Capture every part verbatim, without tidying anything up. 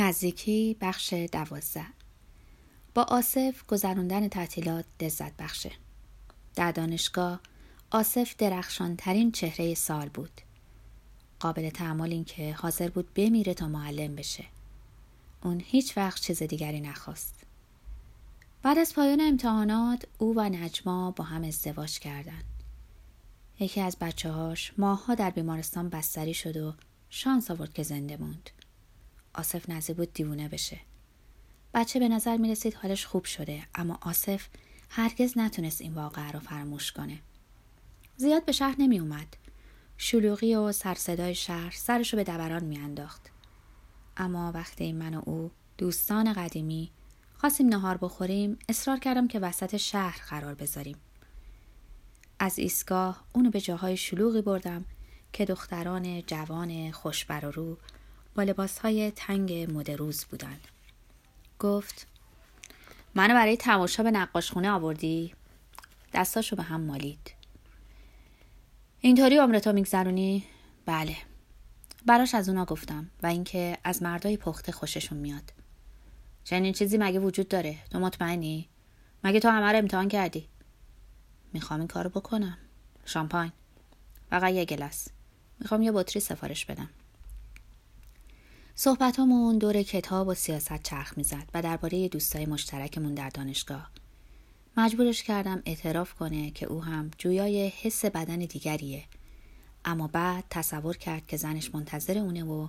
نزدیکی بخش دوازده. با آصف گذراندن تعطیلات لذت بخشه. در دانشگاه آصف درخشانترین چهره سال بود. قابل تأمل این که حاضر بود بمیره تا معلم بشه. اون هیچ وقت چیز دیگری نخواست. بعد از پایان امتحانات او و نجما با هم ازدواج کردند. یکی از بچه‌هاش ماه‌ها در بیمارستان بستری شد و شانس آورد که زنده موند. آصف نزدیک بود دیوونه بشه. بچه به نظر می رسید حالش خوب شده، اما آصف هرگز نتونست این واقعه رو فراموش کنه. زیاد به شهر نمی اومد. شلوغی و سرصدای شهر سرشو به دوران می انداخت. اما وقتی من و او دوستان قدیمی خواستیم نهار بخوریم، اصرار کردم که وسط شهر قرار بذاریم. از ایستگاه اونو به جاهای شلوغی بردم که دختران جوان خوشبر و رو با لباسهای تنگ مد روز بودند. گفت منو برای تماشا به نقاشخونه آوردی؟ دستاشو به هم مالید. اینطوری عمرتو میگذرونی؟ بله. براش از اونا گفتم و اینکه از مردای پخته خوششون میاد. چنین چیزی مگه وجود داره؟ تو مطمئنی؟ مگه تو همه رو امتحان کردی؟ میخوام این کارو بکنم. شامپاین فقط یه گلاس. میخوام یه بطری سفارش بدم. صحبتامون دور کتاب و سیاست چرخ میزد و درباره دوستای مشترکمون در دانشگاه. مجبورش کردم اعتراف کنه که او هم جویای حس بدن دیگریه، اما بعد تصور کرد که زنش منتظر اونه و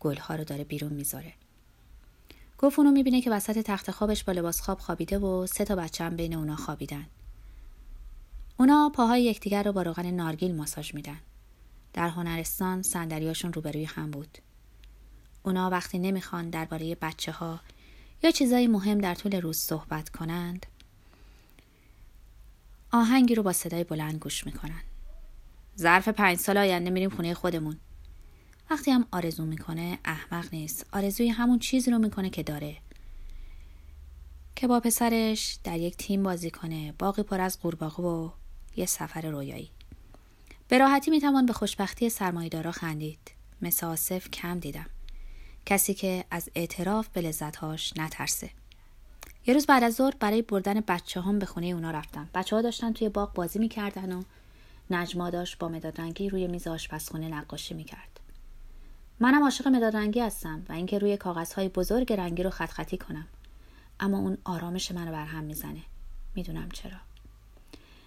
گلها رو داره بیرون میذاره. گفت اونو میبینه که وسط تخت خوابش با لباس خواب خوابیده و سه تا بچه هم بین اونا خوابیدن. اونا پاهای یکدیگر رو با روغن نارگیل ماساژ میدن. در هنرستان صندلیاشون روبروی هم بود. اونا وقتی نمیخوان درباره بچه‌ها یا چیزای مهم در طول روز صحبت کنند، آهنگی رو با صدای بلند گوش میکنن. ظرف پنج سال آینده میریم خونه خودمون. وقتی هم آرزو میکنه احمق نیست. آرزوی همون چیزی رو میکنه که داره، که با پسرش در یک تیم بازی کنه، باغی پر از قورباغه و یه سفر رویایی. به راحتی میتوان به خوشبختی سرمایه‌دارا خندید. مثل آصف کم دیدم کسی که از اعتراف به لذت‌هاش نترسه. یه روز بعد از ظهر برای بردن بچه‌هام به خونه اونا رفتم. بچه‌ها داشتن توی باغ بازی می‌کردن و نجما داشت با مداد رنگی روی میز آشپزخونه نقاشی می‌کرد. منم عاشق مداد رنگی هستم و اینکه روی کاغذهای بزرگ رنگی رو خط خطی کنم، اما اون آرامش منو بر هم میزنه. میدونم چرا.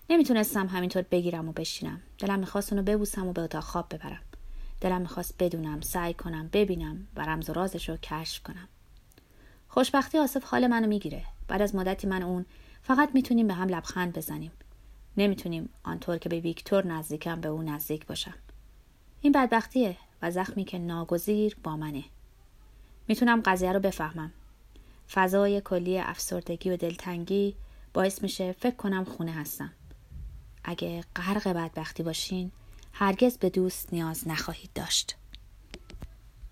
نمیتونستم همینطور بگیرم و بشینم. دلم می‌خواست اونو ببوسم و به اتاق خواب ببرم. دلم می‌خواست بدونم، سعی کنم، ببینم و رمز و رازش رو کشف کنم. خوشبختی آصف حال منو میگیره. بعد از مدتی من اون فقط میتونیم به هم لبخند بزنیم. نمیتونیم آنطور که به ویکتور نزدیکم به اون نزدیک باشم. این بدبختیه و زخمی که ناگزیر با منه. میتونم قضیه رو بفهمم. فضای کلی افسردگی و دلتنگی باعث میشه فکر کنم خونه هستم. اگه غرق بدبختی باشین، هرگز به دوست نیاز نخواهید داشت.